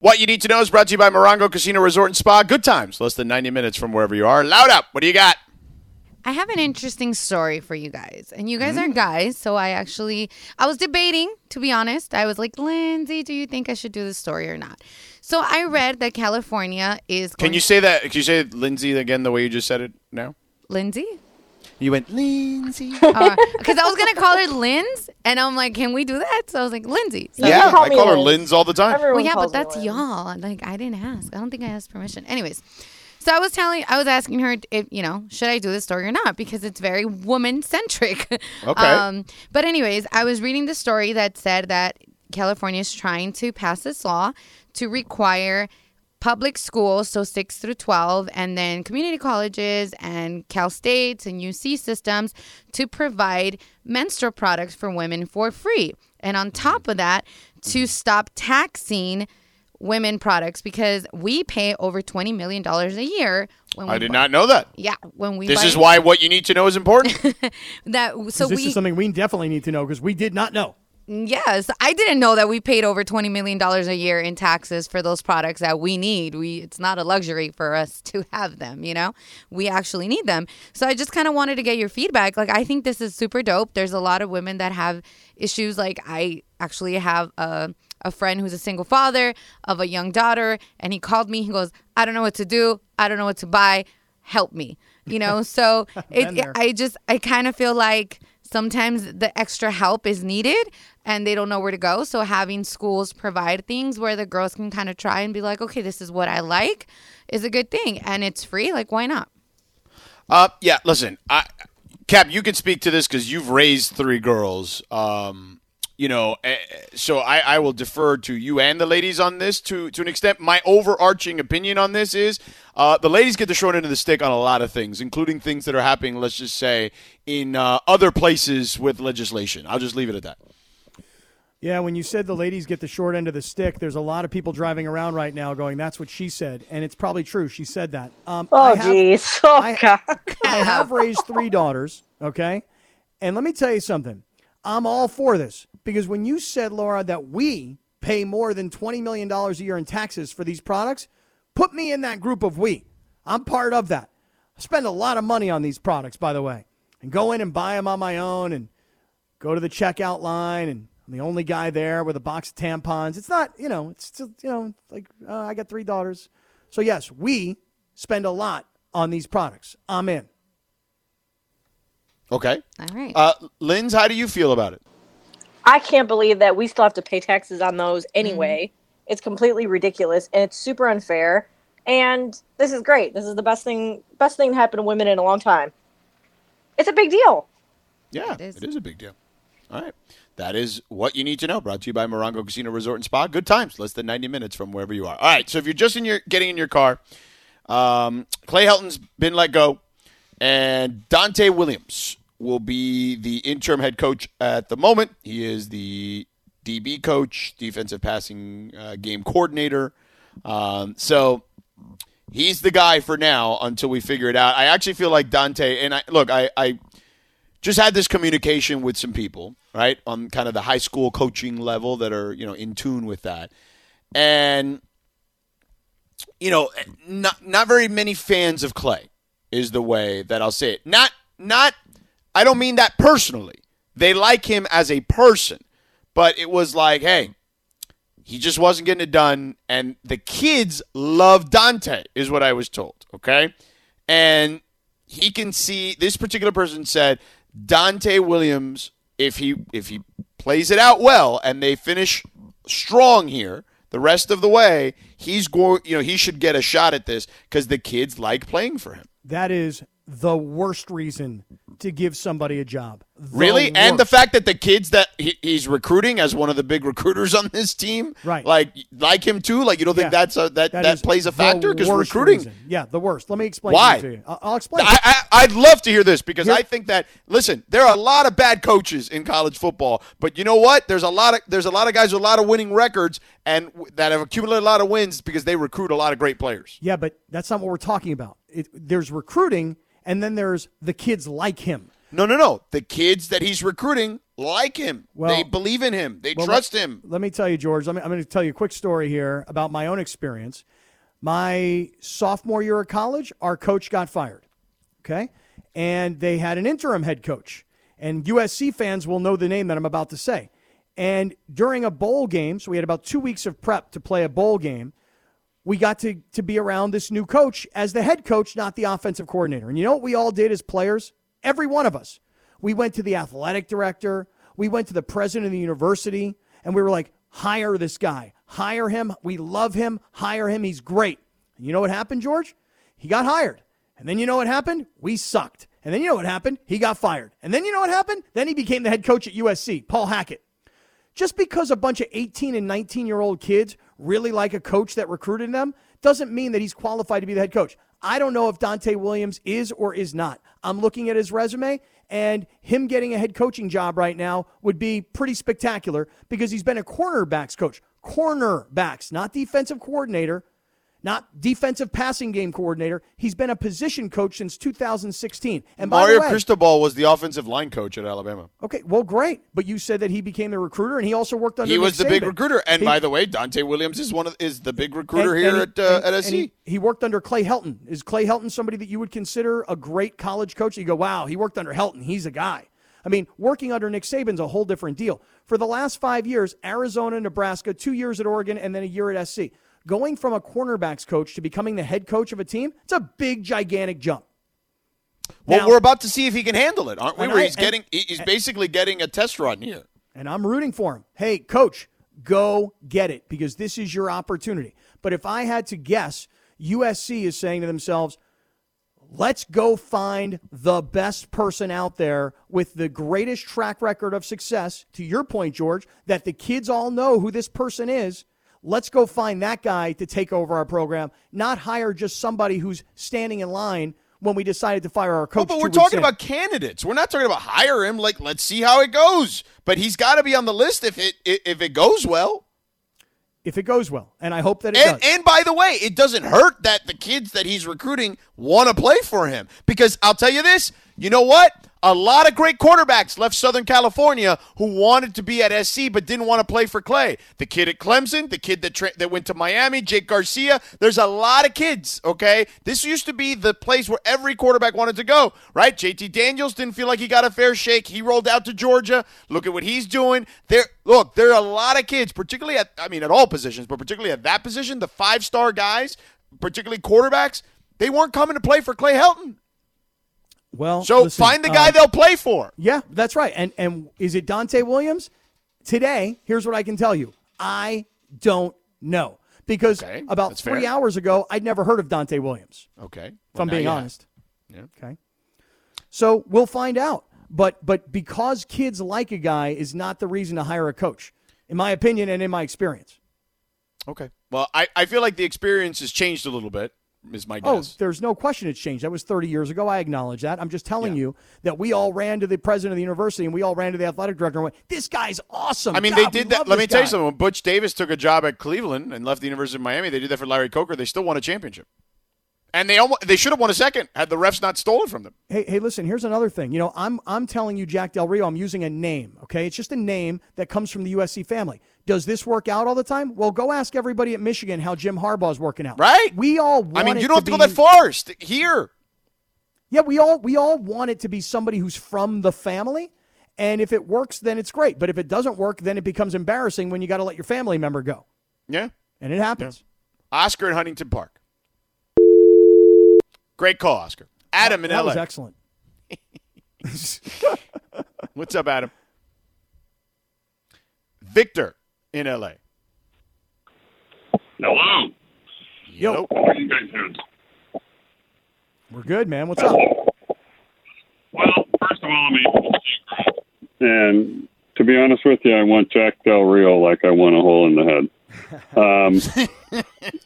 What you need to know is brought to you by Morongo Casino Resort and Spa. Good times, less than 90 minutes from wherever you are. Loud up. What do you got? I have an interesting story for you guys. And you guys are guys, so I was debating, to be honest. I was like, Lindsay, do you think I should do this story or not? So I read that California is going Can you say Lindsay again the way you just said it now? Lindsay? You went, Lindsay. Because I was going to call her Linz, and I'm like, can we do that? So I was like, Lindsay. So yeah, I call her Linz all the time. Everyone but that's Linz. Y'all. Like, I didn't ask. I don't think I asked permission. Anyways, so I was asking her, if, should I do this story or not? Because it's very woman-centric. Okay. But anyways, I was reading the story that said that California is trying to pass this law to require public schools, so 6 through 12, and then community colleges and Cal States and UC systems to provide menstrual products for women for free. And on top of that, to stop taxing women products because we pay over $20 million a year. I did not know that. Yeah. This is why what you need to know is important. This is something we definitely need to know because we did not know. Yes, I didn't know that we paid over $20 million a year in taxes for those products that we need. It's not a luxury for us to have them, We actually need them. So I just kind of wanted to get your feedback. Like, I think this is super dope. There's a lot of women that have issues. Like, I actually have a friend who's a single father of a young daughter, and he called me. He goes, I don't know what to do. I don't know what to buy. Help me. So I kind of feel like sometimes the extra help is needed and they don't know where to go. So having schools provide things where the girls can kind of try and be like, okay, this is what I like is a good thing. And it's free. Like, why not? Yeah, listen, Cap, you can speak to this because you've raised three girls. So I will defer to you and the ladies on this to an extent. My overarching opinion on this is the ladies get the short end of the stick on a lot of things, including things that are happening, let's just say, in other places with legislation. I'll just leave it at that. Yeah, when you said the ladies get the short end of the stick, there's a lot of people driving around right now going, that's what she said. And it's probably true. She said that. Geez. Oh, God. I have raised three daughters, okay? And let me tell you something. I'm all for this because when you said, Laura, that we pay more than $20 million a year in taxes for these products, put me in that group of we. I'm part of that. I spend a lot of money on these products, by the way, and go in and buy them on my own and go to the checkout line. And I'm the only guy there with a box of tampons. It's not, it's still, I got three daughters. So, yes, we spend a lot on these products. I'm in. Okay. All right. Linz, how do you feel about it? I can't believe that we still have to pay taxes on those anyway. Mm-hmm. It's completely ridiculous, and it's super unfair. And this is great. This is the best thing to happen to women in a long time. It's a big deal. Yeah, it is a big deal. All right. That is what you need to know. Brought to you by Morongo Casino Resort and Spa. Good times. Less than 90 minutes from wherever you are. All right. So if you're just getting in your car, Clay Helton's been let go. And Dante Williams will be the interim head coach at the moment. He is the DB coach, defensive passing game coordinator. So he's the guy for now until we figure it out. I actually feel like Dante, and I just had this communication with some people, right, on kind of the high school coaching level that are, in tune with that. And, not very many fans of Clay. Is the way that I'll say it. Not. I don't mean that personally. They like him as a person, but it was like, hey, he just wasn't getting it done, and the kids love Dante, is what I was told. Okay, and he can see this particular person said Dante Williams, if he plays it out well and they finish strong here. The rest of the way, he's going. He should get a shot at this because the kids like playing for him. That is the worst reason to give somebody a job. Really? And the fact that the kids that he's recruiting as one of the big recruiters on this team, right. like him too? Like, you don't think that plays a factor? Because recruiting. Reason. Yeah, the worst. Let me explain why. To you. I'll explain. I'd love to hear this because I think that, listen, there are a lot of bad coaches in college football, but you know what? There's a lot of guys with a lot of winning records and that have accumulated a lot of wins because they recruit a lot of great players. Yeah, but that's not what we're talking about. There's recruiting, and then there's the kids like him. No. The kids that he's recruiting like him. Well, they believe in him. They trust him. Let me tell you, George, I'm going to tell you a quick story here about my own experience. My sophomore year of college, our coach got fired, okay? And they had an interim head coach. And USC fans will know the name that I'm about to say. And during a bowl game, so we had about 2 weeks of prep to play a bowl game, we got to be around this new coach as the head coach, not the offensive coordinator. And you know what we all did as players? Every one of us. We went to the athletic director. We went to the president of the university. And we were like, hire this guy. Hire him. We love him. Hire him. He's great. And you know what happened, George? He got hired. And then you know what happened? We sucked. And then you know what happened? He got fired. And then you know what happened? Then he became the head coach at USC, Paul Hackett. Just because a bunch of 18 and 19-year-old kids really like a coach that recruited them doesn't mean that he's qualified to be the head coach. I don't know if Dante Williams is or is not. I'm looking at his resume, and him getting a head coaching job right now would be pretty spectacular because he's been a cornerbacks coach. Cornerbacks, not defensive coordinator, not defensive passing game coordinator. He's been a position coach since 2016. And Mario Cristobal was the offensive line coach at Alabama. Okay, well, great. But you said that he became the recruiter, and he also worked under Nick Saban. He was the big recruiter. And by the way, Dante Williams is the big recruiter at SC. He worked under Clay Helton. Is Clay Helton somebody that you would consider a great college coach? You go, wow, he worked under Helton. He's a guy. I mean, working under Nick Saban's a whole different deal. For the last 5 years, Arizona, Nebraska, 2 years at Oregon, and then a year at SC. Going from a cornerbacks coach to becoming the head coach of a team, it's a big, gigantic jump. Well, now, we're about to see if he can handle it, aren't we? He's basically getting a test run here. And I'm rooting for him. Hey, coach, go get it because this is your opportunity. But if I had to guess, USC is saying to themselves, let's go find the best person out there with the greatest track record of success, to your point, George, that the kids all know who this person is. Let's go find that guy to take over our program, not hire just somebody who's standing in line when we decided to fire our coach. But we're talking about candidates. We're not talking about hire him. Like, let's see how it goes. But he's got to be on the list if it goes well. If it goes well, and I hope that it does. And by the way, it doesn't hurt that the kids that he's recruiting want to play for him because I'll tell you this, you know what? A lot of great quarterbacks left Southern California who wanted to be at SC but didn't want to play for Clay. The kid at Clemson, the kid that went to Miami, Jake Garcia. There's a lot of kids, okay? This used to be the place where every quarterback wanted to go, right? JT Daniels didn't feel like he got a fair shake. He rolled out to Georgia. Look at what he's doing. There are a lot of kids, particularly at all positions, but particularly at that position, the five-star guys, particularly quarterbacks, they weren't coming to play for Clay Helton. Well, so listen, find the guy they'll play for. Yeah, that's right. And is it Dante Williams? Today, here's what I can tell you. I don't know. Because about 3 hours ago, I'd never heard of Dante Williams. Okay. Well, if I'm being honest. Yeah. Okay. So we'll find out. But because kids like a guy is not the reason to hire a coach, in my opinion and in my experience. Okay. Well, I feel like the experience has changed a little bit. Is my guess. Oh, there's no question it's changed. That was 30 years ago. I acknowledge that. I'm just telling you that we all ran to the president of the university and we all ran to the athletic director and went, this guy's awesome. I mean, they did that. Let me tell you something. When Butch Davis took a job at Cleveland and left the University of Miami, they did that for Larry Coker. They still won a championship. And they should have won a second had the refs not stolen from them. Hey, listen, here's another thing. You know, I'm telling you, Jack Del Rio, I'm using a name, okay? It's just a name that comes from the USC family. Does this work out all the time? Well, go ask everybody at Michigan how Jim Harbaugh's working out. Right. We all want you don't have to go that far. Here. Yeah, we all want it to be somebody who's from the family, and if it works, then it's great. But if it doesn't work, then it becomes embarrassing when you got to let your family member go. Yeah. And it happens. Yeah. Oscar in Huntington Park. Great call, Oscar. Adam in LA. That was excellent. What's up, Adam? Victor in LA. Hello. Yo. How are you guys doing? We're good, man. What's up? Well, first of all, I'm able to see you. And to be honest with you, I want Jack Del Rio like I want a hole in the head.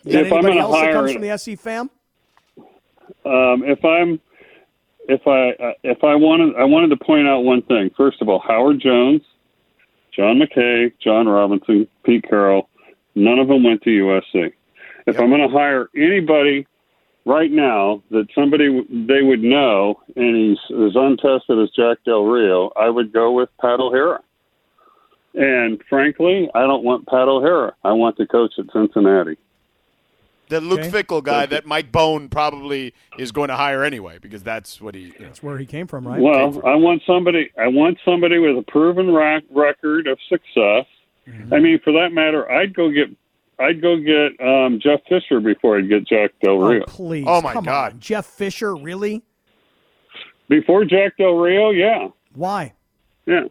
If I'm going to hire, comes from the SC fam. I wanted to point out one thing. First of all, Howard Jones, John McKay, John Robinson, Pete Carroll, none of them went to USC. If I'm going to hire anybody right now that somebody they would know, and he's as untested as Jack Del Rio, I would go with Pat O'Hara. And frankly, I don't want Pat O'Hara. I want the coach at Cincinnati. The Luke Fickell guy that Mike Bone probably is going to hire anyway, because that's what he—that's where he came from, right? Well, I want somebody. I want somebody with a proven record of success. Mm-hmm. I mean, for that matter, I'd go get Jeff Fisher before I'd get Jack Del Rio. Oh, please! Oh my God, Jeff Fisher, really? Before Jack Del Rio, yeah. Why? Yeah,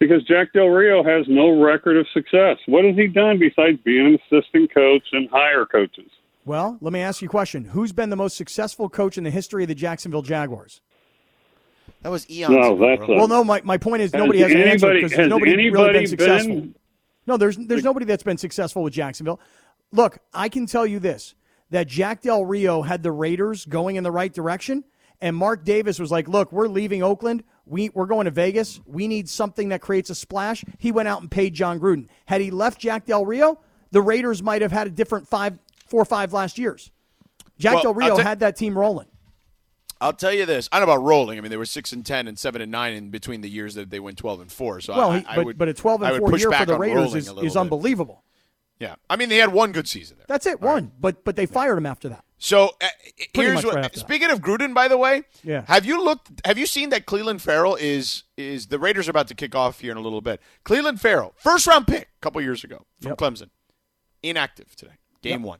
because Jack Del Rio has no record of success. What has he done besides being an assistant coach and hire coaches? Well, let me ask you a question. Who's been the most successful coach in the history of the Jacksonville Jaguars? That was eons ago. Well, no, my point is nobody has an answer because nobody really been successful. No, there's nobody that's been successful with Jacksonville. Look, I can tell you this, that Jack Del Rio had the Raiders going in the right direction, and Mark Davis was like, look, we're leaving Oakland. We're going to Vegas. We need something that creates a splash. He went out and paid Jon Gruden. Had he left Jack Del Rio, the Raiders might have had a different 4 or 5 last years. Del Rio had that team rolling. I'll tell you this. I don't know about rolling. I mean, they were 6-10 and 7-9 in between the years that they went 12-4. So but a 12-4 year for the Raiders is unbelievable. Yeah, I mean, they had one good season there. That's it, one. But they fired him after that. So here's what. Right speaking of Gruden, by the way, have you seen that Clelin Ferrell is the Raiders are about to kick off here in a little bit? Clelin Ferrell, first round pick a couple years ago from Clemson, inactive today. Game one.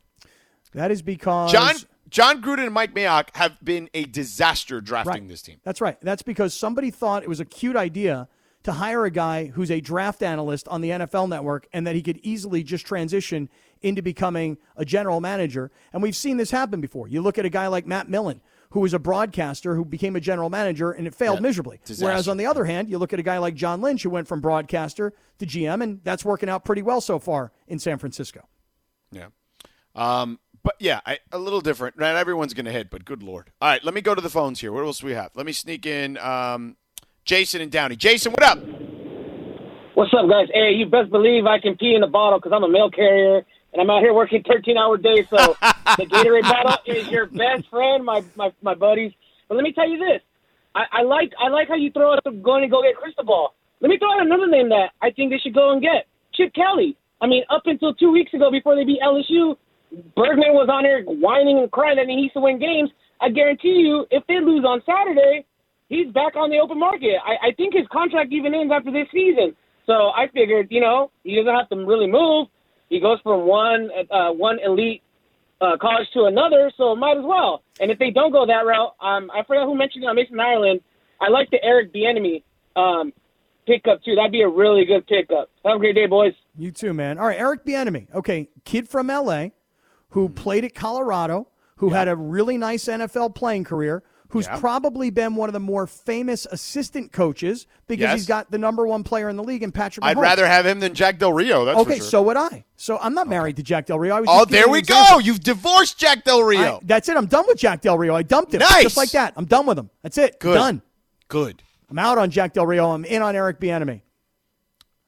That is because Jon Gruden and Mike Mayock have been a disaster drafting this team. That's right. That's because somebody thought it was a cute idea to hire a guy who's a draft analyst on the NFL Network and that he could easily just transition into becoming a general manager. And we've seen this happen before. You look at a guy like Matt Millen, who was a broadcaster who became a general manager, and it failed miserably. Disaster. Whereas on the other hand, you look at a guy like John Lynch, who went from broadcaster to GM, and that's working out pretty well so far in San Francisco. Yeah. But, yeah, a little different. Not everyone's going to hit, but good Lord. All right, let me go to the phones here. What else do we have? Let me sneak in Jason and Downey. Jason, what up? What's up, guys? Hey, you best believe I can pee in a bottle because I'm a mail carrier, and I'm out here working 13-hour days, so the Gatorade bottle is your best friend, my buddies. But let me tell you this. I like how you throw out going to go get Cristobal. Let me throw out another name that I think they should go and get, Chip Kelly. I mean, up until 2 weeks ago before they beat LSU, Bergman was on there whining and crying that he used to win games. I guarantee you, if they lose on Saturday, he's back on the open market. I think his contract even ends after this season. So I figured, he doesn't have to really move. He goes from one elite college to another, so might as well. And if they don't go that route, I forgot who mentioned it on Mason Ireland. I like the Eric Bieniemy pickup, too. That'd be a really good pickup. Have a great day, boys. You too, man. All right, Eric Bieniemy. Okay, kid from L.A., who played at Colorado, who had a really nice NFL playing career, who's probably been one of the more famous assistant coaches because he's got the number one player in the league in Patrick Mahomes. I'd rather have him than Jack Del Rio, that's for sure. So would I. So I'm not married to Jack Del Rio. There we go. You've divorced Jack Del Rio. That's it. I'm done with Jack Del Rio. I dumped him. Nice. Just like that. I'm done with him. That's it. Good. Done. Good. I'm out on Jack Del Rio. I'm in on Eric Bieniemy.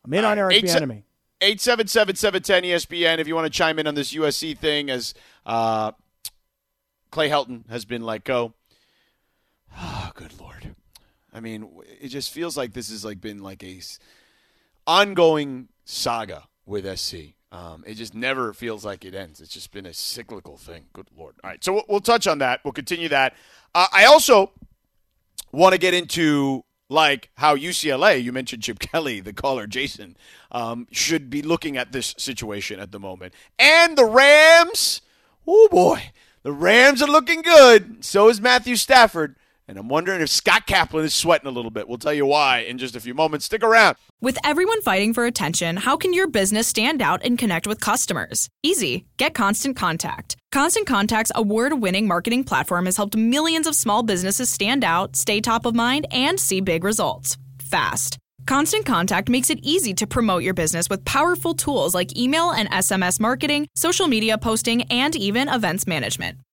I'm in on Eric Bieniemy. 877-710-ESPN if you want to chime in on this USC thing as Clay Helton has been let go. Oh, good Lord. I mean, it just feels like this has been a ongoing saga with SC. It just never feels like it ends. It's just been a cyclical thing. Good Lord. All right, so we'll touch on that. We'll continue that. I also want to get into how UCLA, you mentioned Chip Kelly, the caller Jason, should be looking at this situation at the moment. And the Rams, oh boy, the Rams are looking good. So is Matthew Stafford. And I'm wondering if Scott Kaplan is sweating a little bit. We'll tell you why in just a few moments. Stick around. With everyone fighting for attention, how can your business stand out and connect with customers? Easy. Get Constant Contact. Constant Contact's award-winning marketing platform has helped millions of small businesses stand out, stay top of mind, and see big results fast. Constant Contact makes it easy to promote your business with powerful tools like email and SMS marketing, social media posting, and even events management.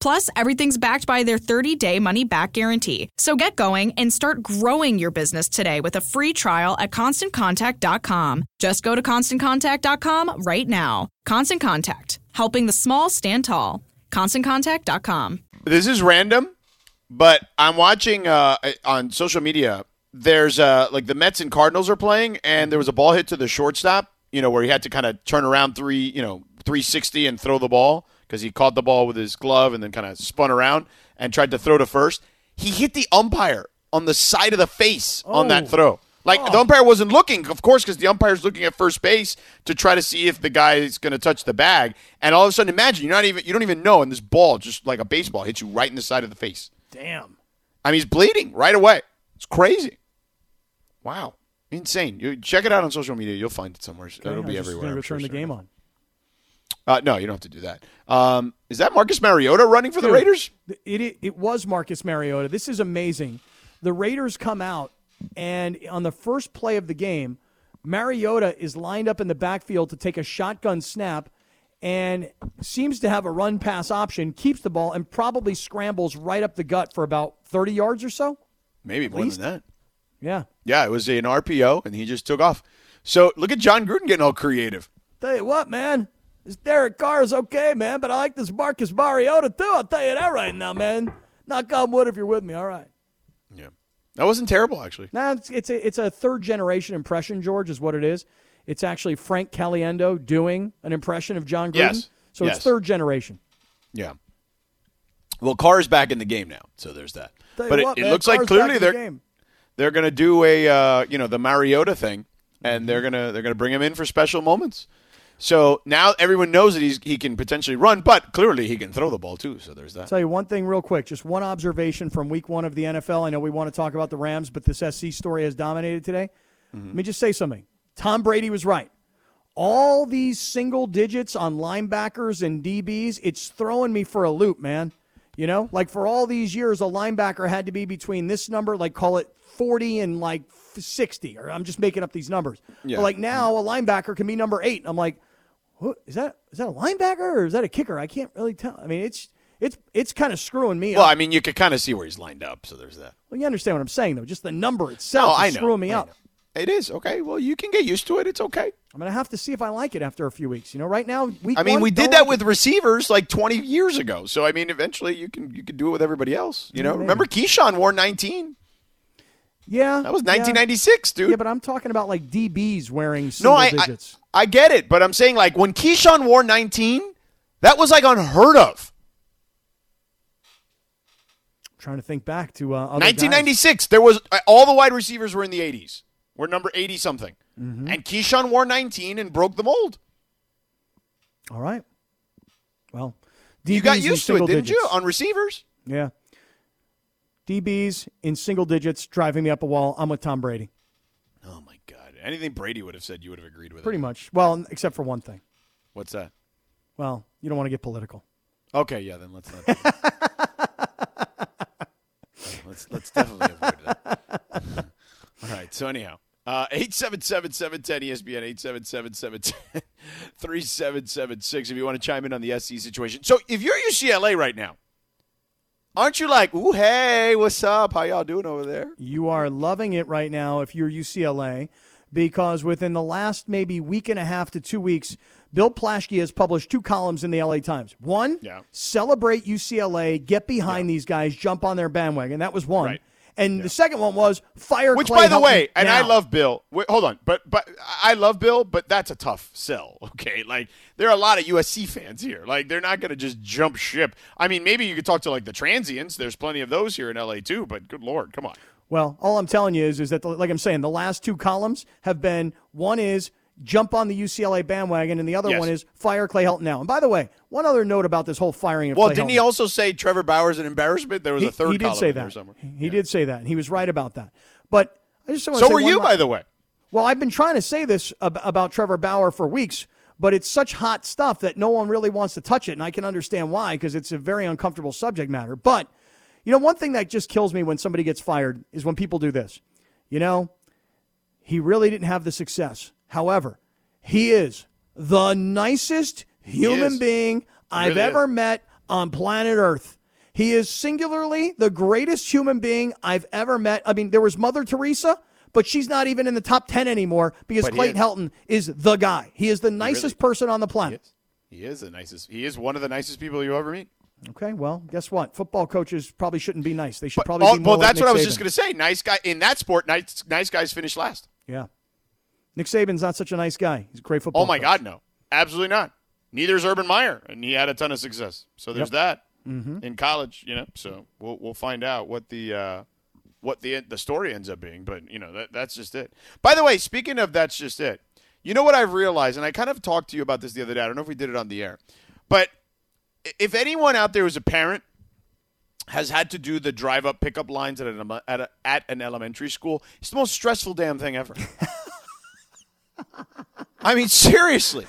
Plus, everything's backed by their 30-day money-back guarantee. So get going and start growing your business today with a free trial at ConstantContact.com. Just go to ConstantContact.com right now. Constant Contact, helping the small stand tall. ConstantContact.com. This is random. But I'm watching on social media, there's like the Mets and Cardinals are playing, and there was a ball hit to the shortstop, you know, where he had to kind of turn around 360 and throw the ball because he caught the ball with his glove and then kind of spun around and tried to throw to first. He hit the umpire on the side of the face on that throw. Like, the umpire wasn't looking, of course, because the umpire's looking at first base to try to see if the guy is going to touch the bag. And all of a sudden, imagine, you don't even know, and this ball, just like a baseball, hits you right in the side of the face. Damn. I mean, he's bleeding right away. It's crazy. Wow. Insane. You check it out on social media. You'll find it somewhere. It'll be everywhere. I'm sure. Turn the game on. No, you don't have to do that. Is that Marcus Mariota running for the Raiders? It was Marcus Mariota. This is amazing. The Raiders come out, and on the first play of the game, Mariota is lined up in the backfield to take a shotgun snap, and seems to have a run-pass option, keeps the ball, and probably scrambles right up the gut for about 30 yards or so? Maybe more than that. Yeah. Yeah, it was an RPO, and he just took off. So look at Jon Gruden getting all creative. Tell you what, man. This Derek Carr is okay, man, but I like this Marcus Mariota, too. I'll tell you that right now, man. Knock on wood if you're with me, all right. Yeah. That wasn't terrible, actually. No, it's a third-generation impression, George, is what it is. It's actually Frank Caliendo doing an impression of Jon Gruden. Yes. So it's third generation. Yeah. Well, Carr's back in the game now, so there's that. But it looks like clearly they're going to do a the Mariota thing, and they're going to bring him in for special moments. So now everyone knows that he can potentially run, but clearly he can throw the ball too, so there's that. I'll tell you one thing real quick, just one observation from week 1 of the NFL. I know we want to talk about the Rams, but this SC story has dominated today. Mm-hmm. Let me just say something. Tom Brady was right. All these single digits on linebackers and DBs, it's throwing me for a loop, man. You know, like for all these years, a linebacker had to be between this number, like call it 40 and like 60, or I'm just making up these numbers. Yeah. But like now a linebacker can be number 8. I'm like, what? Is that a linebacker or is that a kicker? I can't really tell. I mean, it's kind of screwing me up. Well, I mean, you could kind of see where he's lined up, so there's that. Well, you understand what I'm saying, though. Just the number itself is screwing me up. It is. Okay. Well, you can get used to it. It's okay. I'm going to have to see if I like it after a few weeks. You know, right now, we did that with receivers like 20 years ago. So, I mean, eventually you can do it with everybody else. You know, remember Keyshawn wore 19? Yeah. That was 1996, dude. Yeah, but I'm talking about like DBs wearing single digits. I get it. But I'm saying like when Keyshawn wore 19, that was like unheard of. I'm trying to think back to 1996. Guys. There was all the wide receivers were in the 80s. We're number 80-something. Mm-hmm. And Keyshawn wore 19 and broke the mold. All right. Well, DBs you got used to it, didn't you, on receivers? Yeah. DBs in single digits driving me up a wall. I'm with Tom Brady. Oh, my God. Anything Brady would have said, you would have agreed with. Pretty much. Well, except for one thing. What's that? Well, you don't want to get political. Okay, yeah, then let's not. let's definitely avoid that. All right, so anyhow. 877-710-ESPN, 877-710-3776 if you want to chime in on the SC situation. So if you're UCLA right now, aren't you like, ooh, hey, what's up? How y'all doing over there? You are loving it right now if you're UCLA because within the last maybe week and a half to 2 weeks, Bill Plaschke has published two columns in the LA Times. One, celebrate UCLA, get behind these guys, jump on their bandwagon. That was one. Right. And the second one was fire. Which, Clay by the way, and now. I love Bill. Wait, hold on, but I love Bill, but that's a tough sell. Okay, like there are a lot of USC fans here. Like they're not going to just jump ship. I mean, maybe you could talk to like the transients. There's plenty of those here in LA too. But good Lord, come on. Well, all I'm telling you is that, like I'm saying, the last two columns have been one is jump on the UCLA bandwagon, and the other one is fire Clay Helton now. And by the way, one other note about this whole firing of Clay Helton. Well, didn't he also say Trevor Bauer's an embarrassment? There was a third column in there somewhere. He did say that, and he was right about that. But I just want to say, so were you, by the way. Well, I've been trying to say this about Trevor Bauer for weeks, but it's such hot stuff that no one really wants to touch it, and I can understand why, because it's a very uncomfortable subject matter. But, you know, one thing that just kills me when somebody gets fired is when people do this. You know, he really didn't have the success. However, he is the nicest human being I've ever met on planet Earth. He is singularly the greatest human being I've ever met. I mean, there was Mother Teresa, but she's not even in the top 10 anymore because Clay Helton is the guy. He is the nicest person on the planet. He is the nicest. He is one of the nicest people you ever meet. Okay, well, guess what? Football coaches probably shouldn't be nice. They should probably be more like Nick Saban. Well, that's what I was just going to say. Nice guy in that sport, nice guys finish last. Yeah. Nick Saban's not such a nice guy. He's a great football coach. Oh, my God, no. Absolutely not. Neither is Urban Meyer, and he had a ton of success. So there's that in college, you know. So we'll find out what the story ends up being, but you know that's just it. By the way, speaking of that's just it, you know what I've realized, and I kind of talked to you about this the other day. I don't know if we did it on the air, but if anyone out there who's a parent has had to do the drive-up pickup lines at an elementary school, it's the most stressful damn thing ever. I mean, seriously.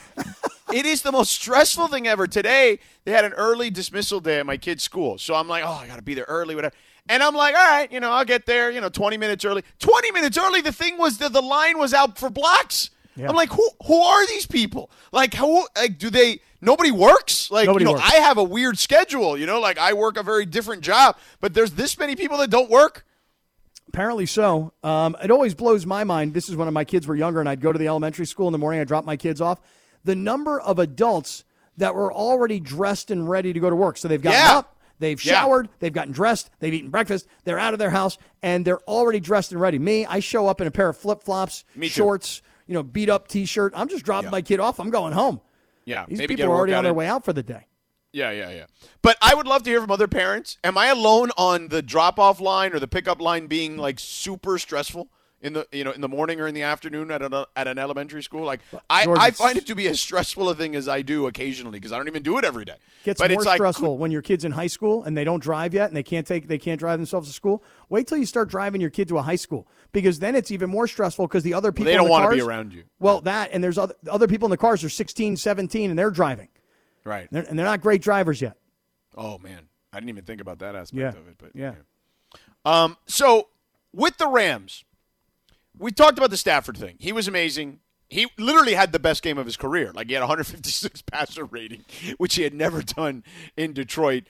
It is the most stressful thing ever. Today, they had an early dismissal day at my kid's school. So I'm like, oh, I got to be there early, whatever. And I'm like, all right, you know, I'll get there, you know, 20 minutes early. 20 minutes early, the thing was that the line was out for blocks. Yeah. I'm like, who are these people? Like, nobody works? Like, nobody works. I have a weird schedule, you know, like I work a very different job. But there's this many people that don't work? Apparently so. It always blows my mind. This is when my kids were younger and I'd go to the elementary school in the morning. I'd drop my kids off. The number of adults that were already dressed and ready to go to work. So they've gotten up, they've showered, they've gotten dressed, they've eaten breakfast, they're out of their house, and they're already dressed and ready. Me, I show up in a pair of flip-flops, shorts, you know, beat-up T-shirt. I'm just dropping my kid off. I'm going home. Yeah, these people are already on their way out for the day. Yeah. But I would love to hear from other parents. Am I alone on the drop-off line or the pickup line being, like, super stressful? In the morning or in the afternoon at an elementary school, like I find it to be as stressful a thing as I do occasionally because I don't even do it every day. It's more stressful when your kid's in high school and they don't drive yet and they can't drive themselves to school. Wait till you start driving your kid to a high school because then it's even more stressful because the other people they don't want to be around you. Well, that and there's other people in the cars are 16, 17 and they're driving, right? And they're not great drivers yet. Oh man, I didn't even think about that aspect of it. But yeah. So with the Rams. We talked about the Stafford thing. He was amazing. He literally had the best game of his career. Like, he had 156 passer rating, which he had never done in Detroit.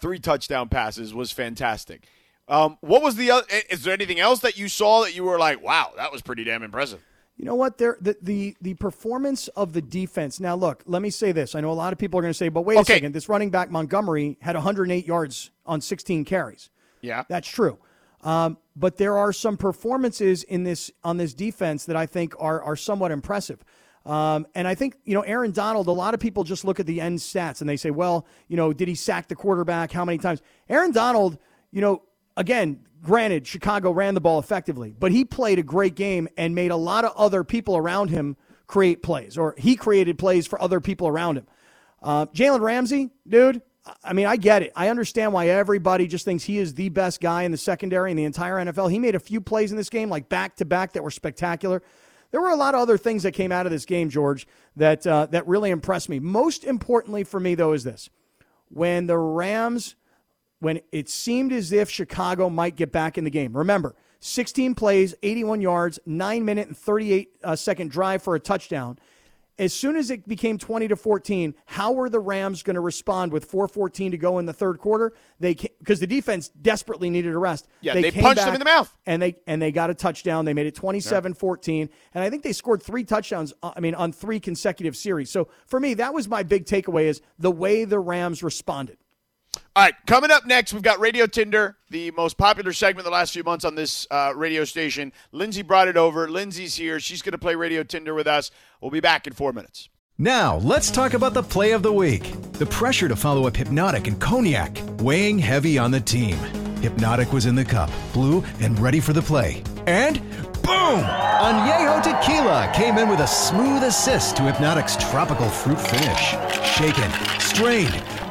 3 touchdown passes was fantastic. What was the other? Is there anything else that you saw that you were like, wow, that was pretty damn impressive? You know what? The performance of the defense. Now, look, let me say this. I know a lot of people are going to say, but wait a second. This running back, Montgomery, had 108 yards on 16 carries. Yeah. That's true. But there are some performances on this defense that I think are somewhat impressive. And I think, you know, Aaron Donald, a lot of people just look at the end stats and they say, well, you know, did he sack the quarterback? How many times? Aaron Donald, you know, again, granted, Chicago ran the ball effectively, but he played a great game and made a lot of other people around him create plays, or he created plays for other people around him. Jalen Ramsey, dude. I mean, I get it. I understand why everybody just thinks he is the best guy in the secondary in the entire NFL. He made a few plays in this game, like back-to-back, that were spectacular. There were a lot of other things that came out of this game, George, that really impressed me. Most importantly for me, though, is this. When the Rams, when it seemed as if Chicago might get back in the game. Remember, 16 plays, 81 yards, 9-minute and 38-second drive for a touchdown. As soon as it became 20-14, how were the Rams going to respond with 4:14 to go in the third quarter? Because the defense desperately needed a rest. Yeah, they punched them in the mouth. And they got a touchdown. They made it 27-14. And I think they scored 3 touchdowns, on 3 consecutive series. So, for me, that was my big takeaway is the way the Rams responded. All right, coming up next, we've got Radio Tinder, the most popular segment the last few months on this radio station. Lindsay brought it over. Lindsay's here. She's going to play Radio Tinder with us. We'll be back in 4 minutes. Now, let's talk about the play of the week. The pressure to follow up Hypnotic and Cognac, weighing heavy on the team. Hypnotic was in the cup, blue, and ready for the play. And boom! Añejo Tequila came in with a smooth assist to Hypnotic's tropical fruit finish. Shaken, strained,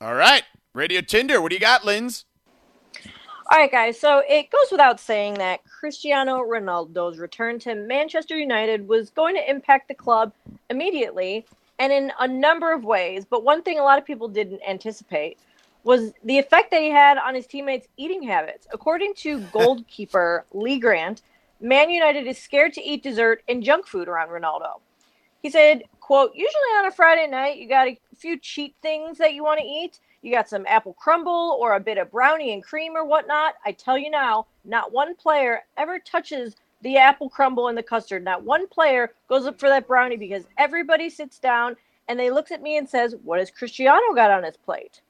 All right. Radio Tinder, what do you got, Linz? All right, guys. So it goes without saying that Cristiano Ronaldo's return to Manchester United was going to impact the club immediately and in a number of ways. But one thing a lot of people didn't anticipate was the effect that he had on his teammates' eating habits. According to goalkeeper Lee Grant, Man United is scared to eat dessert and junk food around Ronaldo. He said, quote, usually on a Friday night, you got a few cheap things that you want to eat. You got some apple crumble or a bit of brownie and cream or whatnot. I tell you now, not one player ever touches the apple crumble and the custard. Not one player goes up for that brownie because everybody sits down and they looks at me and says, what has Cristiano got on his plate?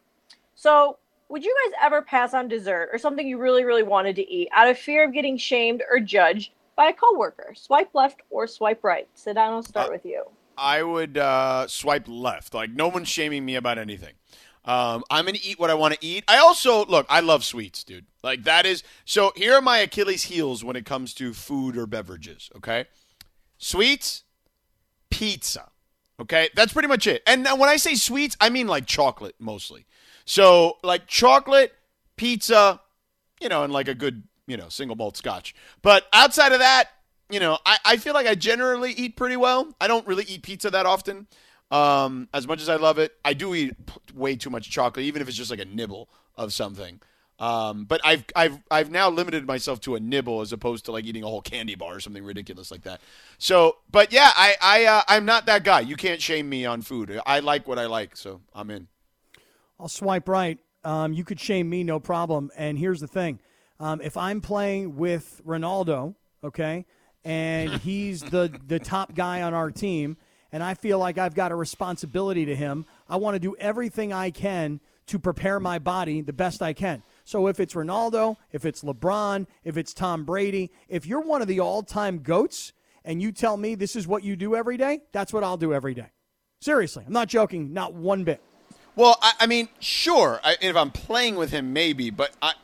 So would you guys ever pass on dessert or something you really, really wanted to eat out of fear of getting shamed or judged by a coworker? Swipe left or swipe right. Sedano, I'll start with you. I would swipe left. Like, no one's shaming me about anything. I'm going to eat what I want to eat. I also, look, I love sweets, dude. Like, that is, so here are my Achilles heels when it comes to food or beverages, okay? Sweets, pizza, okay? That's pretty much it. And when I say sweets, I mean, like, chocolate mostly. So, like, chocolate, pizza, you know, and, like, a good, you know, single malt scotch. But outside of that, you know, I feel like I generally eat pretty well. I don't really eat pizza that often. As much as I love it, I do eat way too much chocolate, even if it's just like a nibble of something. But I've now limited myself to a nibble as opposed to like eating a whole candy bar or something ridiculous like that. So, but yeah, I'm not that guy. You can't shame me on food. I like what I like, so I'm in. I'll swipe right. You could shame me, no problem. And here's the thing. If I'm playing with Ronaldo, okay, and he's the top guy on our team, and I feel like I've got a responsibility to him, I want to do everything I can to prepare my body the best I can. So if it's Ronaldo, if it's LeBron, if it's Tom Brady, if you're one of the all-time GOATs and you tell me this is what you do every day, that's what I'll do every day. Seriously, I'm not joking, not one bit. Well, I mean, sure, if I'm playing with him, maybe, but I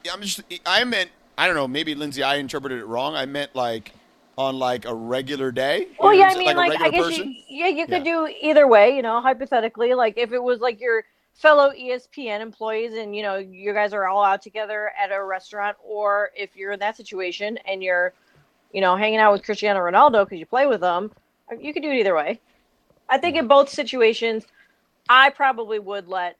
meant, I don't know, maybe, Lindsay, I interpreted it wrong. I meant, like, on, like, a regular day? Well, yeah, I mean, like I guess you could do either way, you know, hypothetically. Like, if it was, like, your fellow ESPN employees and, you know, you guys are all out together at a restaurant, or if you're in that situation and you're, you know, hanging out with Cristiano Ronaldo because you play with them, you could do it either way. I think in both situations, I probably would let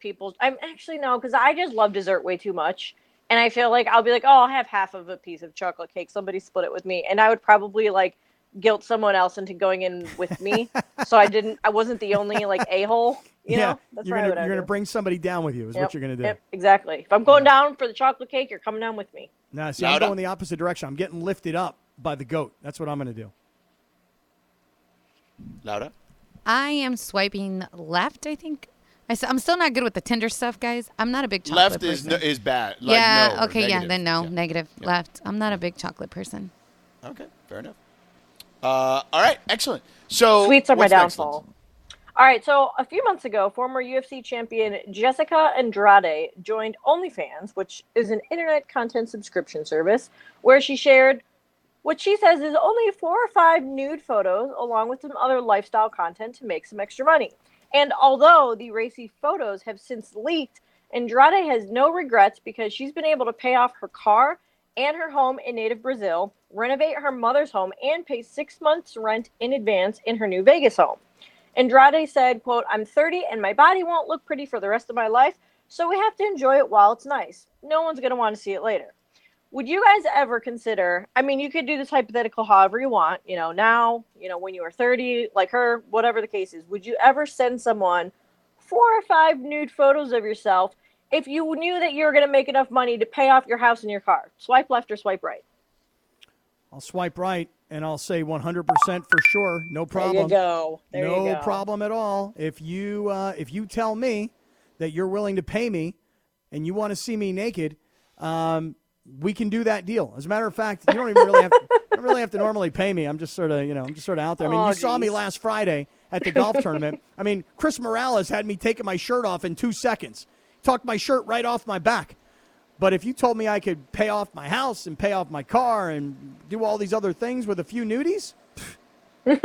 people. I'm actually no, because I just love dessert way too much, and I feel like I'll be like, oh, I'll have half of a piece of chocolate cake. Somebody split it with me, and I would probably like guilt someone else into going in with me, so I wasn't the only like a hole. You know, that's right. You're gonna bring somebody down with you is what you're gonna do. Yep, exactly. If I'm going down for the chocolate cake, you're coming down with me. No, see, I'm going the opposite direction. I'm getting lifted up by the goat. That's what I'm gonna do. Laura? I am swiping left, I think. I'm still not good with the Tinder stuff, guys. I'm not a big chocolate person. Left is bad. Like, yeah, no, okay, negative. Yeah, then no, yeah. Negative, yeah. Left. I'm not a big chocolate person. Okay, fair enough. All right, excellent. So sweets are my downfall. All right, so a few months ago, former UFC champion Jessica Andrade joined OnlyFans, which is an internet content subscription service, where she shared what she says is only 4 or 5 nude photos, along with some other lifestyle content to make some extra money. And although the racy photos have since leaked Andrade has no regrets because she's been able to pay off her car and her home in native Brazil, renovate her mother's home, and pay 6 months' rent in advance in her new Vegas home. Andrade said, quote, I'm 30 and my body won't look pretty for the rest of my life, so we have to enjoy it while it's nice. No one's going to want to see it later. Would you guys ever consider, I mean, you could do this hypothetical however you want, you know, now, you know, when you are 30, like her, whatever the case is, would you ever send someone 4 or 5 nude photos of yourself if you knew that you were going to make enough money to pay off your house and your car? Swipe left or swipe right? I'll swipe right, and I'll say 100% for sure. No problem. There you go. No problem at all. If you tell me that you're willing to pay me and you want to see me naked, we can do that deal. As a matter of fact, you don't even really have to, you don't really have to normally pay me. I'm just sort of, you know, I'm just sort of out there. I mean, you saw me last Friday at the golf tournament. I mean, Chris Morales had me taking my shirt off in 2 seconds. Tucked my shirt right off my back. But if you told me I could pay off my house and pay off my car and do all these other things with a few nudies, I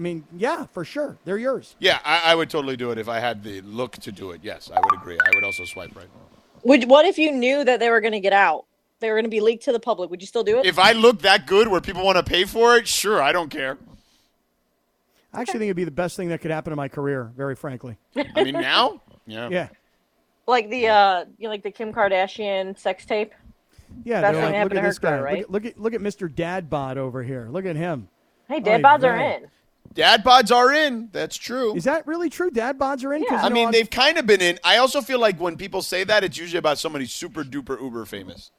mean, yeah, for sure. They're yours. Yeah, I would totally do it if I had the look to do it. Yes, I would agree. I would also swipe right. What if you knew that they were going to get out? They were going to be leaked to the public. Would you still do it? If I look that good where people want to pay for it, sure, I don't care. I actually think it'd be the best thing that could happen to my career, very frankly. I mean, now? Yeah. Yeah. Like the you know, like the Kim Kardashian sex tape. Yeah, that's what happened to her career, right? Look at Mr. Dad Bod over here. Look at him. Hey, Dad Bods are in. Dad Bods are in. That's true. Is that really true? Dad Bods are in? Yeah. I mean, they've kind of been in. I also feel like when people say that, it's usually about somebody super duper uber famous.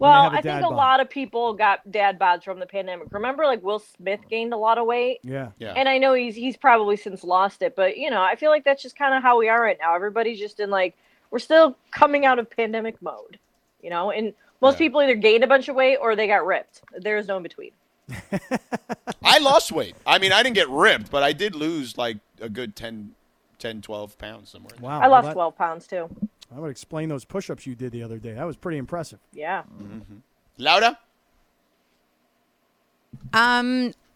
Well, I think a lot of people got dad bods from the pandemic. Remember, like, Will Smith gained a lot of weight? Yeah. And I know he's probably since lost it. But, you know, I feel like that's just kind of how we are right now. Everybody's just in, like, we're still coming out of pandemic mode, you know? And most people either gained a bunch of weight or they got ripped. There's no in between. I lost weight. I mean, I didn't get ripped, but I did lose, like, a good 12 pounds somewhere. Wow. I lost 12 pounds, too. I would explain those push-ups you did the other day. That was pretty impressive. Yeah. Mm-hmm. Laura?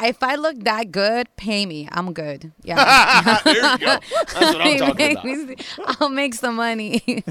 If I look that good, pay me. I'm good. Yeah. There you go. That's what I'm talking about. I'll make some money.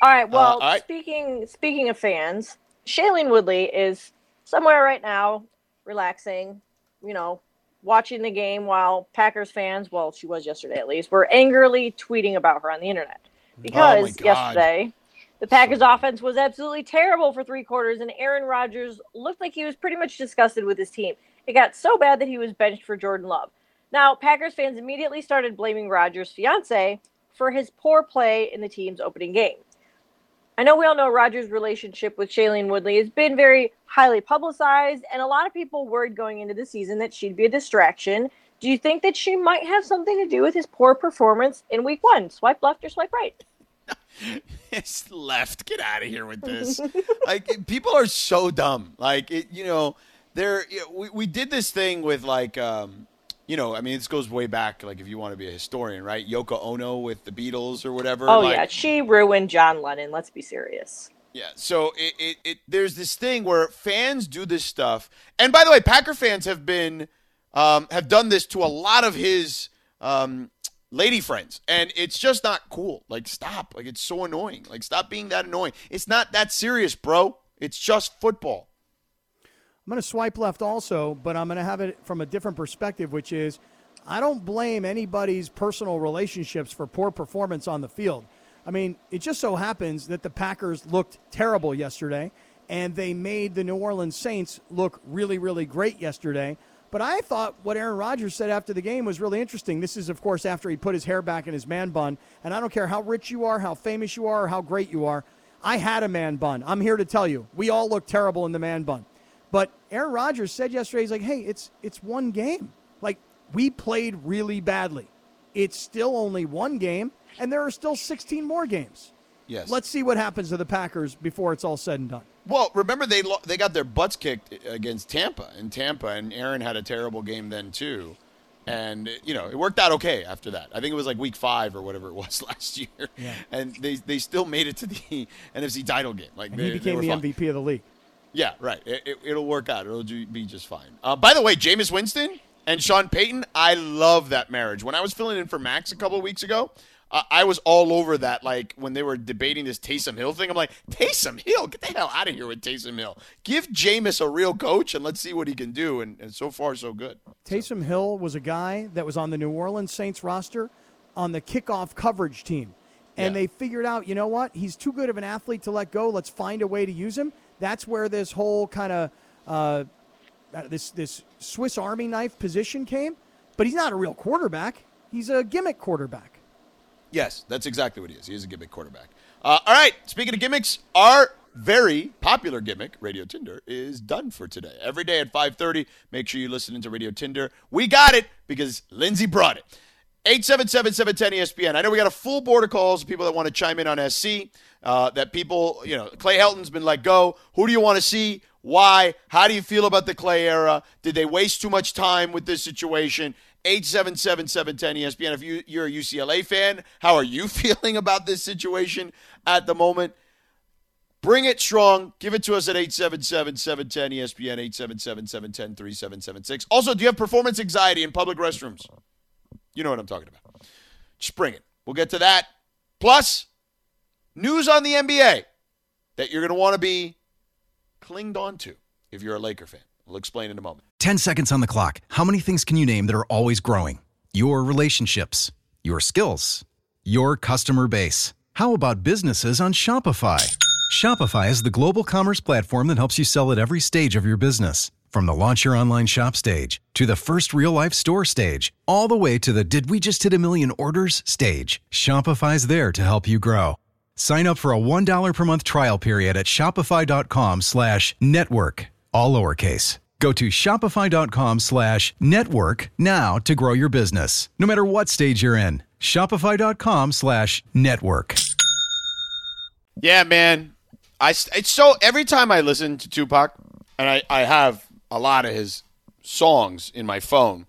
All right. Well, speaking of fans, Shailene Woodley is somewhere right now relaxing, you know, watching the game while Packers fans, well, she was yesterday at least, were angrily tweeting about her on the internet. Because yesterday, the Packers offense was absolutely terrible for 3 quarters, and Aaron Rodgers looked like he was pretty much disgusted with his team. It got so bad that he was benched for Jordan Love. Now, Packers fans immediately started blaming Rodgers' fiancé for his poor play in the team's opening game. I know we all know Rodgers' relationship with Shailene Woodley has been very highly publicized, and a lot of people worried going into the season that she'd be a distraction. Do you think that she might have something to do with his poor performance in week one? Swipe left or swipe right? It's left. Get out of here with this. Like, people are so dumb. Like, it, you know, we did this thing with, like, you know, I mean, this goes way back, like, if you want to be a historian, right? Yoko Ono with the Beatles or whatever. Oh, like, yeah. She ruined John Lennon. Let's be serious. Yeah. So there's this thing where fans do this stuff. And by the way, Packer fans have been have done this to a lot of his lady friends. And it's just not cool. Like, stop. Like, it's so annoying. Like, stop being that annoying. It's not that serious, bro. It's just football. I'm going to swipe left also, but I'm going to have it from a different perspective, which is I don't blame anybody's personal relationships for poor performance on the field. I mean, it just so happens that the Packers looked terrible yesterday, and they made the New Orleans Saints look really, really great yesterday. But I thought what Aaron Rodgers said after the game was really interesting. This is, of course, after he put his hair back in his man bun, and I don't care how rich you are, how famous you are, or how great you are. I had a man bun. I'm here to tell you, we all look terrible in the man bun. But Aaron Rodgers said yesterday, he's like, hey, it's one game. Like, we played really badly. It's still only one game, and there are still 16 more games. Yes. Let's see what happens to the Packers before it's all said and done. Well, remember, they got their butts kicked against Tampa, and Aaron had a terrible game then, too. And, you know, it worked out okay after that. I think it was like week 5 or whatever it was last year. Yeah. And they still made it to the NFC title game. Like, and he became the MVP of the league. Yeah, right. It'll work out. It'll be just fine. By the way, Jameis Winston and Sean Payton, I love that marriage. When I was filling in for Max a couple of weeks ago, I was all over that, like, when they were debating this Taysom Hill thing. I'm like, Taysom Hill? Get the hell out of here with Taysom Hill. Give Jameis a real coach, and let's see what he can do. And so far, so good. Taysom Hill was a guy that was on the New Orleans Saints roster on the kickoff coverage team. And they figured out, you know what? He's too good of an athlete to let go. Let's find a way to use him. That's where this whole kind of this Swiss Army knife position came. But he's not a real quarterback. He's a gimmick quarterback. Yes, that's exactly what he is. He is a gimmick quarterback. All right, speaking of gimmicks, our very popular gimmick, Radio Tinder, is done for today. Every day at 5:30, make sure you listen into Radio Tinder. We got it because Lindsay brought it. 877-710-ESPN. I know we got a full board of calls, people that want to chime in on SC, that people, you know, Clay Helton's been let go. Who do you want to see? Why? How do you feel about the Clay era? Did they waste too much time with this situation? 877-710-ESPN. If you're a UCLA fan, how are you feeling about this situation at the moment? Bring it strong. Give it to us at 877-710-ESPN, 877-710-3776. Also, do you have performance anxiety in public restrooms? You know what I'm talking about. Just bring it. We'll get to that. Plus, news on the NBA that you're going to want to be clinged on to if you're a Laker fan. We'll explain in a moment. 10 seconds on the clock. How many things can you name that are always growing? Your relationships, your skills, your customer base. How about businesses on Shopify? Shopify is the global commerce platform that helps you sell at every stage of your business. From the launch your online shop stage, to the first real-life store stage, all the way to the did we just hit a million orders stage, Shopify's there to help you grow. Sign up for a $1 per month trial period at shopify.com/network, all lowercase. Go to shopify.com/network now to grow your business. No matter what stage you're in, shopify.com/network. Yeah, man. It's so every time I listen to Tupac, and I have a lot of his songs in my phone,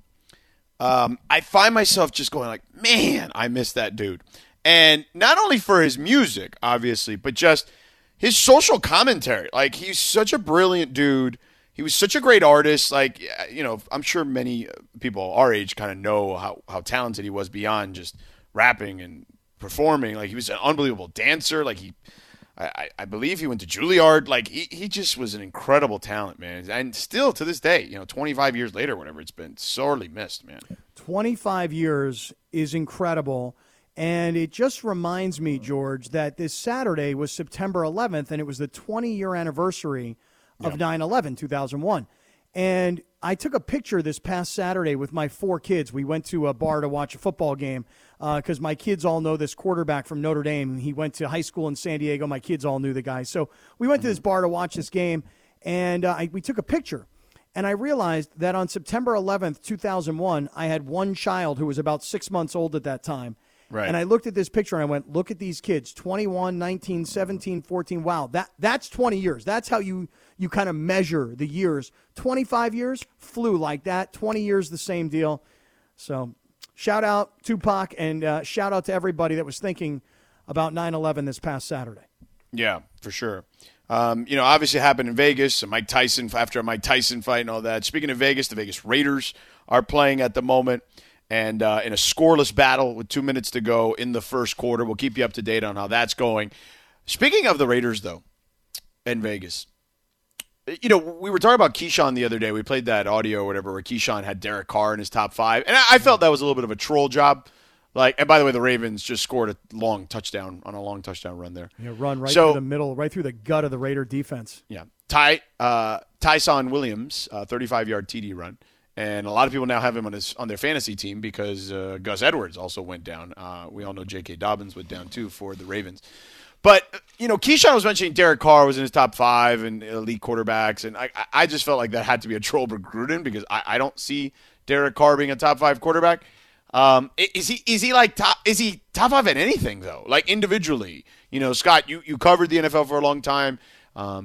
I find myself just going like, man, I miss that dude. And not only for his music, obviously, but just his social commentary. Like, he's such a brilliant dude. He was such a great artist. Like, you know, I'm sure many people our age kind of know how talented he was beyond just rapping and performing. Like, he was an unbelievable dancer. Like, I believe he went to Juilliard. Like, he just was an incredible talent, man. And still to this day, you know, 25 years later, whatever, it's been sorely missed, man. 25 years is incredible. And it just reminds me, George, that this Saturday was September 11th, and it was the 20-year anniversary of 9/11, 2001. And I took a picture this past Saturday with my four kids. We went to a bar to watch a football game because my kids all know this quarterback from Notre Dame. He went to high school in San Diego. My kids all knew the guy. So we went to this bar to watch this game, and we took a picture. And I realized that on September 11th, 2001, I had one child who was about 6 months old at that time. Right. And I looked at this picture and I went, look at these kids, 21, 19, 17, 14. Wow, that's 20 years. That's how you kind of measure the years. 25 years flew like that. 20 years, the same deal. So shout out Tupac and shout out to everybody that was thinking about 9/11 this past Saturday. Yeah, for sure. You know, obviously it happened in Vegas, and Mike Tyson, after a Mike Tyson fight and all that. Speaking of Vegas, the Vegas Raiders are playing at the moment. And in a scoreless battle with 2 minutes to go in the first quarter. We'll keep you up to date on how that's going. Speaking of the Raiders, though, in Vegas, you know, we were talking about Keyshawn the other day. We played that audio or whatever where Keyshawn had Derek Carr in his top five. And I felt that was a little bit of a troll job. Like, and by the way, the Ravens just scored a long touchdown on a long touchdown run there. Yeah, run right through the middle, right through the gut of the Raider defense. Yeah. Taysom Williams, 35-yard TD run. And a lot of people now have him on their fantasy team because Gus Edwards also went down. We all know J.K. Dobbins went down, too, for the Ravens. But, you know, Keyshawn was mentioning Derek Carr was in his top five and elite quarterbacks. And I just felt like that had to be a troll for Gruden because I don't see Derek Carr being a top five quarterback. Is he top five at anything, though? Like, individually. You know, Scott, you covered the NFL for a long time.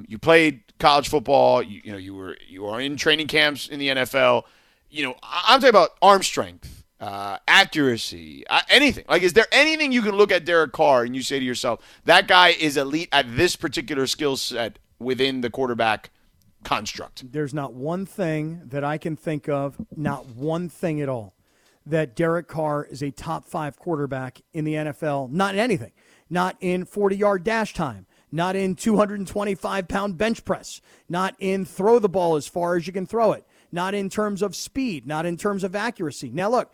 You played college football. You know, you are in training camps in the NFL. You know, I'm talking about arm strength, accuracy, anything. Like, is there anything you can look at Derek Carr and you say to yourself, that guy is elite at this particular skill set within the quarterback construct? There's not one thing that I can think of, not one thing at all. that Derek Carr is a top five quarterback in the NFL, not in anything, not in 40-yard dash time, not in 225-pound bench press, not in throw the ball as far as you can throw it, not in terms of speed, not in terms of accuracy. Now, look,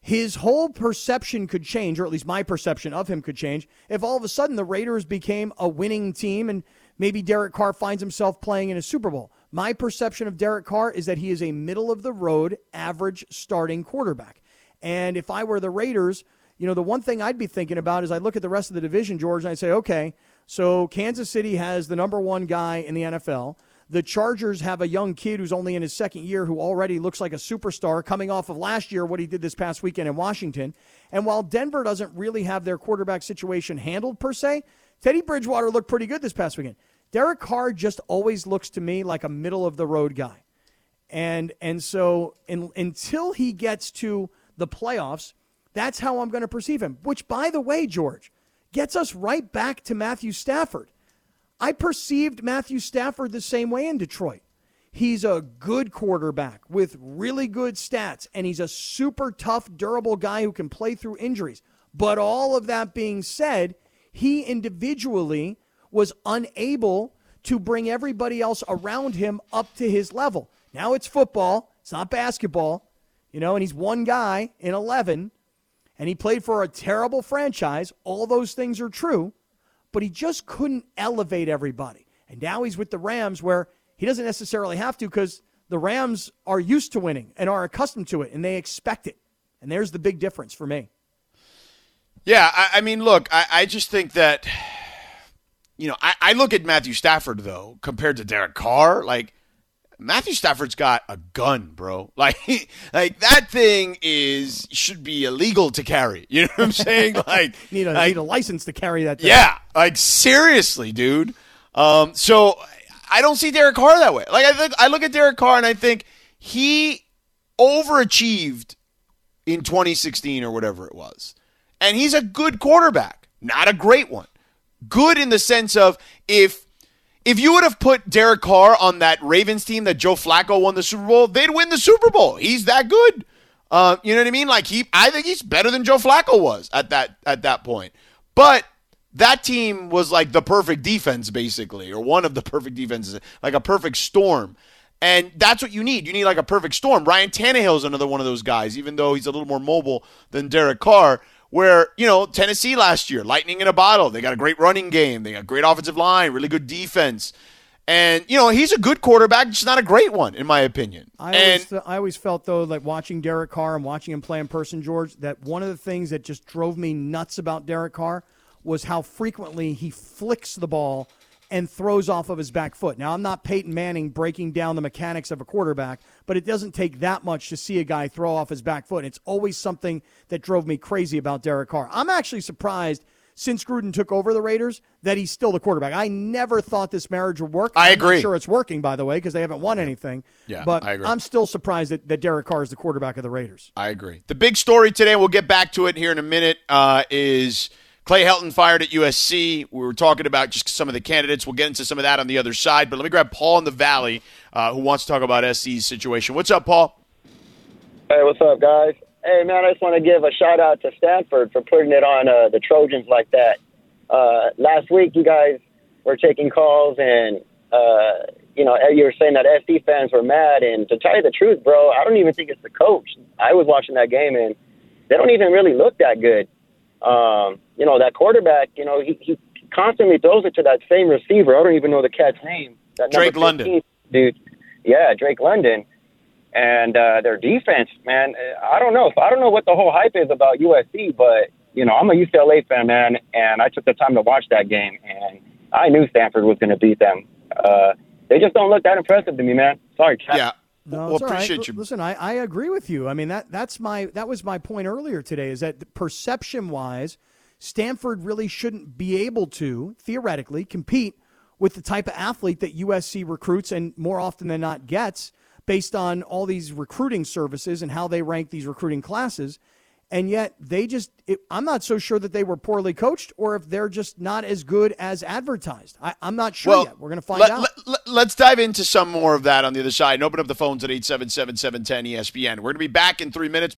his whole perception could change, or at least my perception of him could change, if all of a sudden the Raiders became a winning team and maybe Derek Carr finds himself playing in a Super Bowl. My perception of Derek Carr is that he is a middle-of-the-road, average starting quarterback. And if I were the Raiders, you know, the one thing I'd be thinking about is I'd look at the rest of the division, George, and I'd say, okay, so Kansas City has the number one guy in the NFL. The Chargers have a young kid who's only in his second year who already looks like a superstar coming off of last year, what he did this past weekend in Washington. And while Denver doesn't really have their quarterback situation handled per se, Teddy Bridgewater looked pretty good this past weekend. Derek Carr just always looks to me like a middle-of-the-road guy. And so until he gets to the playoffs, that's how I'm going to perceive him, which, by the way, George, gets us right back to Matthew Stafford. I perceived Matthew Stafford the same way in Detroit. He's a good quarterback with really good stats, and he's a super tough, durable guy who can play through injuries. But all of that being said, he individually was unable to bring everybody else around him up to his level. Now it's football. It's not basketball. You know, and he's one guy in 11, and he played for a terrible franchise. All those things are true, but he just couldn't elevate everybody. And now he's with the Rams, where he doesn't necessarily have to, because the Rams are used to winning and are accustomed to it, and they expect it. And there's the big difference for me. Yeah, I mean, look, I just think that, you know, I look at Matthew Stafford, though, compared to Derek Carr, like, Matthew Stafford's got a gun, bro. Like that thing should be illegal to carry. You know what I'm saying? Like, need a license to carry that thing. Yeah, like seriously, dude. So I don't see Derek Carr that way. Like I look at Derek Carr and I think he overachieved in 2016 or whatever it was, and he's a good quarterback, not a great one. Good in the sense of if you would have put Derek Carr on that Ravens team that Joe Flacco won the Super Bowl, they'd win the Super Bowl. He's that good. You know what I mean? Like I think he's better than Joe Flacco was at that point. But that team was like the perfect defense, basically, or one of the perfect defenses, like a perfect storm. And that's what you need. You need like a perfect storm. Ryan Tannehill is another one of those guys, even though he's a little more mobile than Derek Carr. Where, you know, Tennessee last year, lightning in a bottle. They got a great running game. They got great offensive line, really good defense. And, you know, he's a good quarterback, just not a great one, in my opinion. I always felt, though, like watching Derek Carr and watching him play in person, George, that one of the things that just drove me nuts about Derek Carr was how frequently he flicks the ball and throws off of his back foot. Now, I'm not Peyton Manning breaking down the mechanics of a quarterback, but it doesn't take that much to see a guy throw off his back foot. It's always something that drove me crazy about Derek Carr. I'm actually surprised, since Gruden took over the Raiders, that he's still the quarterback. I never thought this marriage would work. I agree. I'm not sure it's working, by the way, because they haven't won anything. Yeah, but I agree. I'm still surprised that Derek Carr is the quarterback of the Raiders. I agree. The big story today, we'll get back to it here in a minute, is Clay Helton fired at USC. We were talking about just some of the candidates. We'll get into some of that on the other side. But let me grab Paul in the Valley, who wants to talk about SC's situation. What's up, Paul? Hey, what's up, guys? Hey, man, I just want to give a shout-out to Stanford for putting it on the Trojans like that. Last week, you guys were taking calls, and, you know, you were saying that SC fans were mad. And to tell you the truth, bro, I don't even think it's the coach. I was watching that game, and they don't even really look that good. You know, that quarterback, you know, he constantly throws it to that same receiver. I don't even know the cat's name. That Drake London. Dude. Yeah, Drake London. And their defense, man, I don't know. I don't know what the whole hype is about USC, but, you know, I'm a UCLA fan, man, and I took the time to watch that game, and I knew Stanford was going to beat them. They just don't look that impressive to me, man. Sorry, Cat. Yeah. No, well, appreciate you. Listen, I agree with you. I mean, that was my point earlier today, is that perception-wise, Stanford really shouldn't be able to, theoretically, compete with the type of athlete that USC recruits and more often than not gets based on all these recruiting services and how they rank these recruiting classes. And yet they just – I'm not so sure that they were poorly coached or if they're just not as good as advertised. I'm not sure yet. We're going to find out. Let's dive into some more of that on the other side and open up the phones at 877-710-ESPN. We're going to be back in 3 minutes.